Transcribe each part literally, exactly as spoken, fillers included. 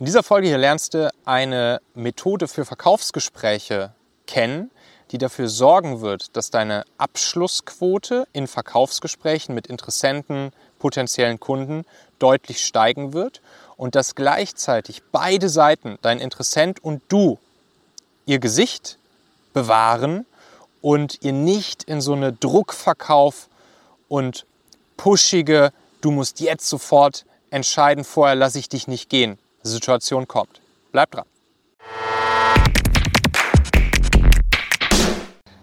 In dieser Folge hier lernst du eine Methode für Verkaufsgespräche kennen, die dafür sorgen wird, dass deine Abschlussquote in Verkaufsgesprächen mit Interessenten, potenziellen Kunden deutlich steigen wird und dass gleichzeitig beide Seiten, dein Interessent und du, ihr Gesicht bewahren und ihr nicht in so eine Druckverkauf und pushige, du musst jetzt sofort entscheiden, vorher lasse ich dich nicht gehen, Situation kommt. Bleib dran.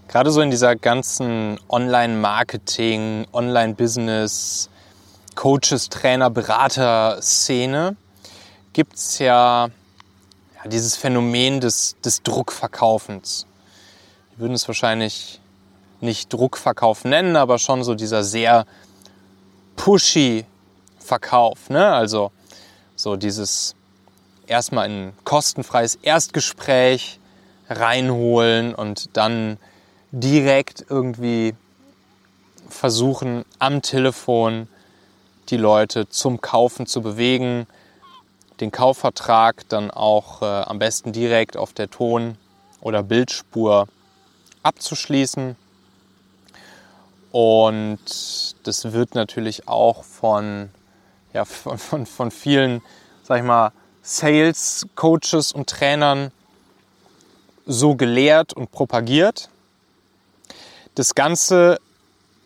Gerade so in dieser ganzen Online-Marketing, Online-Business, Coaches, Trainer, Berater-Szene gibt es ja, ja dieses Phänomen des, des Druckverkaufens. Wir würden es wahrscheinlich nicht Druckverkauf nennen, aber schon so dieser sehr pushy Verkauf, ne? Also so dieses erstmal ein kostenfreies Erstgespräch reinholen und dann direkt irgendwie versuchen, am Telefon die Leute zum Kaufen zu bewegen, den Kaufvertrag dann auch äh, am besten direkt auf der Ton- oder Bildspur abzuschließen. Und das wird natürlich auch von, ja, von, von, von vielen, sag ich mal, Sales-Coaches und Trainern so gelehrt und propagiert. Das Ganze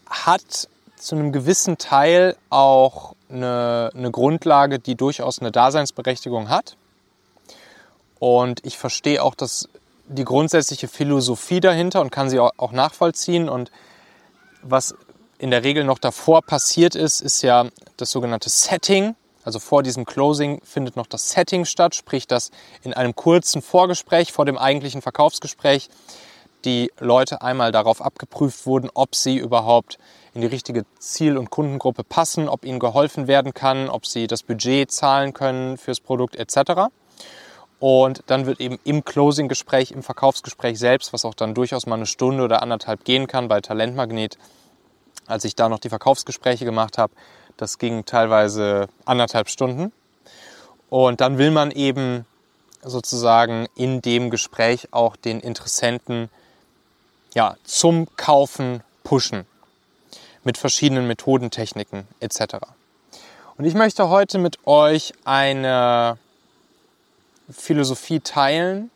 hat zu einem gewissen Teil auch eine, eine Grundlage, die durchaus eine Daseinsberechtigung hat. Und ich verstehe auch das, die grundsätzliche Philosophie dahinter und kann sie auch nachvollziehen. Und was in der Regel noch davor passiert ist, ist ja das sogenannte Setting. Also vor diesem Closing findet noch das Setting statt, sprich, dass in einem kurzen Vorgespräch vor dem eigentlichen Verkaufsgespräch die Leute einmal darauf abgeprüft wurden, ob sie überhaupt in die richtige Ziel- und Kundengruppe passen, ob ihnen geholfen werden kann, ob sie das Budget zahlen können fürs Produkt et cetera. Und dann wird eben im Closing-Gespräch, im Verkaufsgespräch selbst, was auch dann durchaus mal eine Stunde oder anderthalb gehen kann bei Talentmagnet, als ich da noch die Verkaufsgespräche gemacht habe, das ging teilweise anderthalb Stunden. Und dann will man eben sozusagen in dem Gespräch auch den Interessenten ja, zum Kaufen pushen mit verschiedenen Methoden, Techniken et cetera. Und ich möchte heute mit euch eine Philosophie teilen,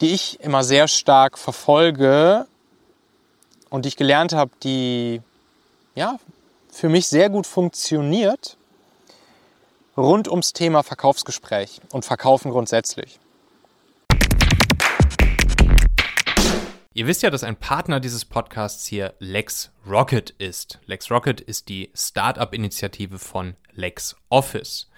die ich immer sehr stark verfolge und die ich gelernt habe, die ja, für mich sehr gut funktioniert rund ums Thema Verkaufsgespräch und Verkaufen grundsätzlich. Ihr wisst ja, dass ein Partner dieses Podcasts hier LexRocket ist. LexRocket ist die Startup-Initiative von Lex Office.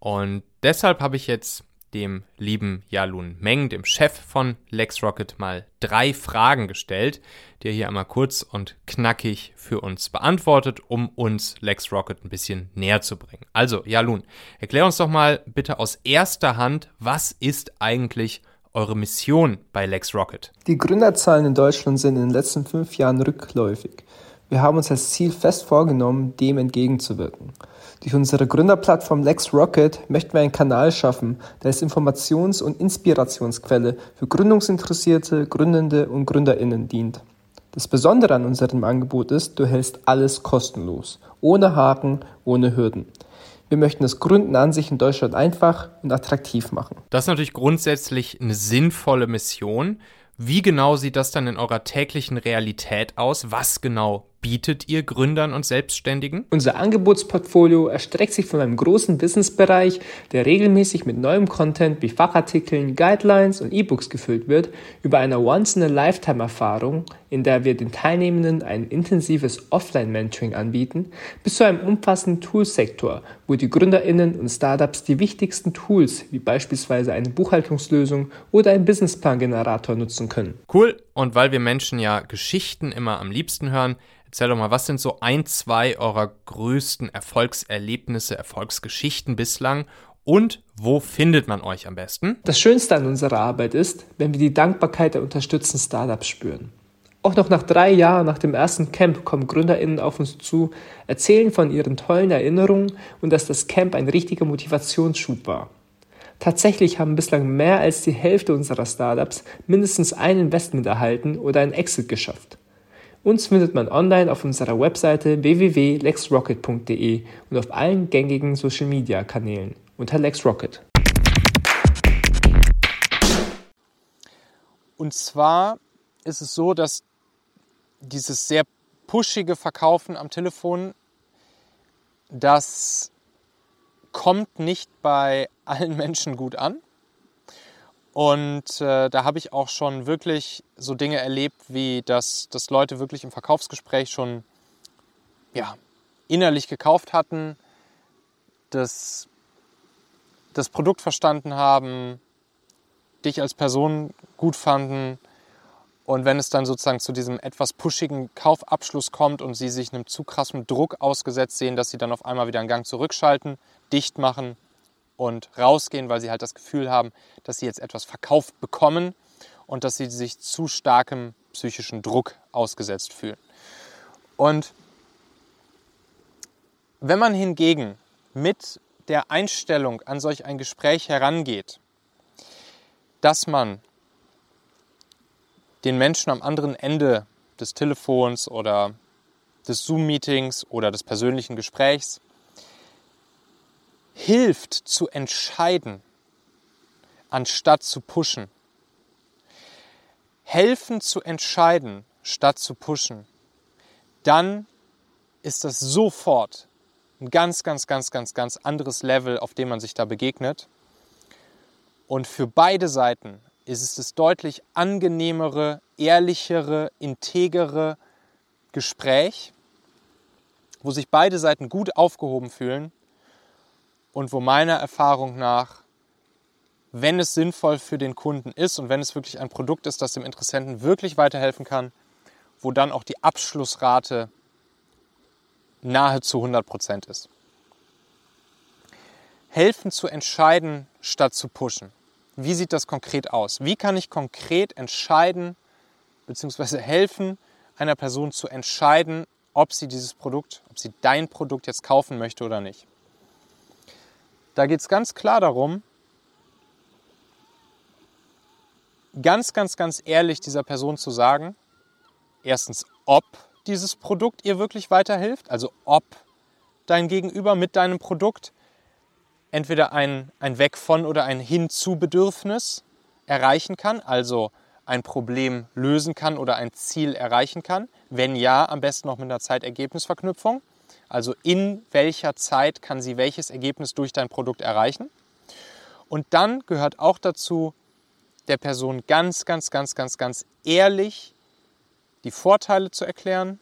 Und deshalb habe ich jetzt dem lieben Yalun Meng, dem Chef von LexRocket, mal drei Fragen gestellt, die er hier einmal kurz und knackig für uns beantwortet, um uns LexRocket ein bisschen näher zu bringen. Also, Yalun, erklär uns doch mal bitte aus erster Hand, was ist eigentlich eure Mission bei LexRocket? Die Gründerzahlen in Deutschland sind in den letzten fünf Jahren rückläufig. Wir haben uns als Ziel fest vorgenommen, dem entgegenzuwirken. Durch unsere Gründerplattform LexRocket möchten wir einen Kanal schaffen, der als Informations- und Inspirationsquelle für Gründungsinteressierte, Gründende und GründerInnen dient. Das Besondere an unserem Angebot ist, du hältst alles kostenlos, ohne Haken, ohne Hürden. Wir möchten das Gründen an sich in Deutschland einfach und attraktiv machen. Das ist natürlich grundsätzlich eine sinnvolle Mission. Wie genau sieht das dann in eurer täglichen Realität aus? Was genau bietet ihr Gründern und Selbstständigen? Unser Angebotsportfolio erstreckt sich von einem großen Wissensbereich, der regelmäßig mit neuem Content wie Fachartikeln, Guidelines und E-Books gefüllt wird, über eine Once-in-a-Lifetime-Erfahrung, in der wir den Teilnehmenden ein intensives Offline-Mentoring anbieten, bis zu einem umfassenden Toolsektor, wo die GründerInnen und Startups die wichtigsten Tools, wie beispielsweise eine Buchhaltungslösung oder einen Businessplan-Generator nutzen können. Cool. Und weil wir Menschen ja Geschichten immer am liebsten hören, erzähl doch mal, was sind so ein, zwei eurer größten Erfolgserlebnisse, Erfolgsgeschichten bislang und wo findet man euch am besten? Das Schönste an unserer Arbeit ist, wenn wir die Dankbarkeit der unterstützten Startups spüren. Auch noch nach drei Jahren nach dem ersten Camp kommen GründerInnen auf uns zu, erzählen von ihren tollen Erinnerungen und dass das Camp ein richtiger Motivationsschub war. Tatsächlich haben bislang mehr als die Hälfte unserer Startups mindestens ein Investment erhalten oder einen Exit geschafft. Uns findet man online auf unserer Webseite w w w punkt lex rocket punkt d e und auf allen gängigen Social-Media-Kanälen unter LexRocket. Und zwar ist es so, dass dieses sehr pushige Verkaufen am Telefon, das kommt nicht bei allen Menschen gut an. Und äh, da habe ich auch schon wirklich so Dinge erlebt, wie dass, dass Leute wirklich im Verkaufsgespräch schon ja, innerlich gekauft hatten, das, das Produkt verstanden haben, dich als Person gut fanden. Und wenn es dann sozusagen zu diesem etwas pushigen Kaufabschluss kommt und sie sich einem zu krassen Druck ausgesetzt sehen, dass sie dann auf einmal wieder einen Gang zurückschalten, dicht machen und rausgehen, weil sie halt das Gefühl haben, dass sie jetzt etwas verkauft bekommen und dass sie sich zu starkem psychischen Druck ausgesetzt fühlen. Und wenn man hingegen mit der Einstellung an solch ein Gespräch herangeht, dass man den Menschen am anderen Ende des Telefons oder des Zoom-Meetings oder des persönlichen Gesprächs hilft zu entscheiden, anstatt zu pushen. Helfen zu entscheiden, statt zu pushen. Dann ist das sofort ein ganz, ganz, ganz, ganz, ganz anderes Level, auf dem man sich da begegnet. Und für beide Seiten ist es das deutlich angenehmere, ehrlichere, integere Gespräch, wo sich beide Seiten gut aufgehoben fühlen und wo meiner Erfahrung nach, wenn es sinnvoll für den Kunden ist und wenn es wirklich ein Produkt ist, das dem Interessenten wirklich weiterhelfen kann, wo dann auch die Abschlussrate nahezu hundert Prozent ist. Helfen zu entscheiden, statt zu pushen. Wie sieht das konkret aus? Wie kann ich konkret entscheiden bzw. helfen, einer Person zu entscheiden, ob sie dieses Produkt, ob sie dein Produkt jetzt kaufen möchte oder nicht? Da geht es ganz klar darum, ganz, ganz, ganz ehrlich dieser Person zu sagen, erstens, ob dieses Produkt ihr wirklich weiterhilft, also ob dein Gegenüber mit deinem Produkt entweder ein, ein Weg von oder ein Hinzu-Bedürfnis erreichen kann, also ein Problem lösen kann oder ein Ziel erreichen kann. Wenn ja, am besten noch mit einer Zeitergebnisverknüpfung. Also in welcher Zeit kann sie welches Ergebnis durch dein Produkt erreichen. Und dann gehört auch dazu, der Person ganz, ganz, ganz, ganz, ganz ehrlich die Vorteile zu erklären,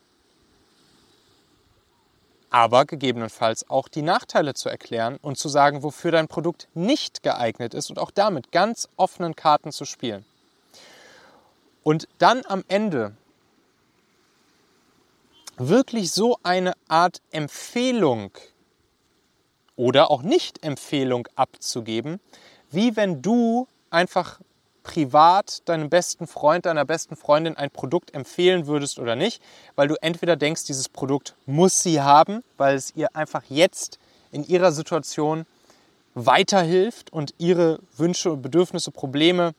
aber gegebenenfalls auch die Nachteile zu erklären und zu sagen, wofür dein Produkt nicht geeignet ist und auch damit ganz offenen Karten zu spielen. Und dann am Ende wirklich so eine Art Empfehlung oder auch Nicht-Empfehlung abzugeben, wie wenn du einfach privat deinem besten Freund, deiner besten Freundin ein Produkt empfehlen würdest oder nicht, weil du entweder denkst, dieses Produkt muss sie haben, weil es ihr einfach jetzt in ihrer Situation weiterhilft und ihre Wünsche, Bedürfnisse, Probleme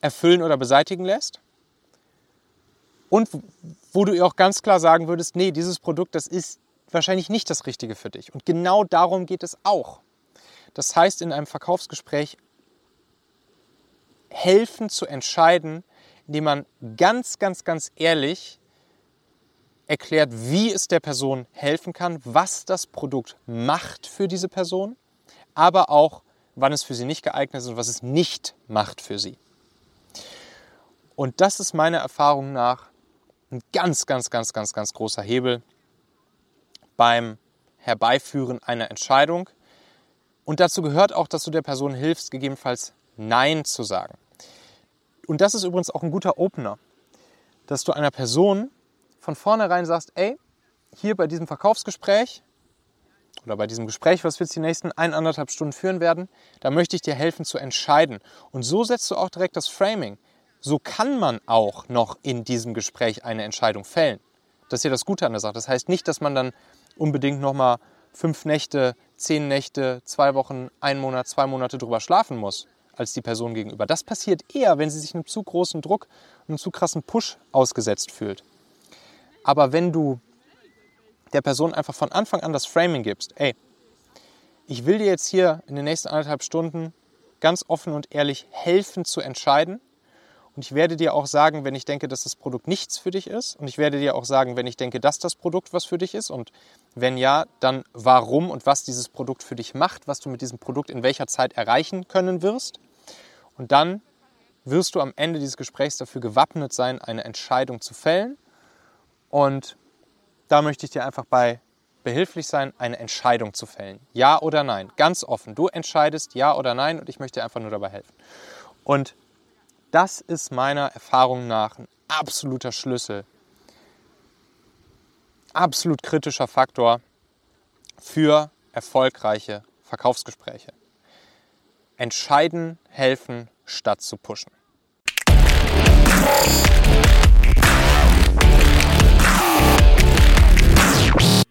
erfüllen oder beseitigen lässt. Und wo du ihr auch ganz klar sagen würdest, nee, dieses Produkt, das ist wahrscheinlich nicht das Richtige für dich. Und genau darum geht es auch. Das heißt, in einem Verkaufsgespräch helfen zu entscheiden, indem man ganz, ganz, ganz ehrlich erklärt, wie es der Person helfen kann, was das Produkt macht für diese Person, aber auch, wann es für sie nicht geeignet ist und was es nicht macht für sie. Und das ist meiner Erfahrung nach ein ganz, ganz, ganz, ganz, ganz großer Hebel beim Herbeiführen einer Entscheidung. Und dazu gehört auch, dass du der Person hilfst, gegebenenfalls Nein zu sagen. Und das ist übrigens auch ein guter Opener, dass du einer Person von vornherein sagst, ey, hier bei diesem Verkaufsgespräch oder bei diesem Gespräch, was wir jetzt die nächsten ein, anderthalb Stunden führen werden, da möchte ich dir helfen zu entscheiden. Und so setzt du auch direkt das Framing. so kann man auch noch in diesem Gespräch eine Entscheidung fällen. Das ist ja das Gute an der Sache. Das heißt nicht, dass man dann unbedingt nochmal fünf Nächte, zehn Nächte, zwei Wochen, einen Monat, zwei Monate drüber schlafen muss, als die Person gegenüber. Das passiert eher, wenn sie sich einem zu großen Druck, einem zu krassen Push ausgesetzt fühlt. Aber wenn du der Person einfach von Anfang an das Framing gibst, ey, ich will dir jetzt hier in den nächsten anderthalb Stunden ganz offen und ehrlich helfen zu entscheiden, und ich werde dir auch sagen, wenn ich denke, dass das Produkt nichts für dich ist, und ich werde dir auch sagen, wenn ich denke, dass das Produkt was für dich ist, und wenn ja, dann warum und was dieses Produkt für dich macht, was du mit diesem Produkt in welcher Zeit erreichen können wirst, und dann wirst du am Ende dieses Gesprächs dafür gewappnet sein, eine Entscheidung zu fällen, und da möchte ich dir einfach bei behilflich sein, eine Entscheidung zu fällen. Ja oder nein, ganz offen. Du entscheidest ja oder nein, und ich möchte dir einfach nur dabei helfen. Und das ist meiner Erfahrung nach ein absoluter Schlüssel, absolut kritischer Faktor für erfolgreiche Verkaufsgespräche. Entscheiden, helfen, statt zu pushen.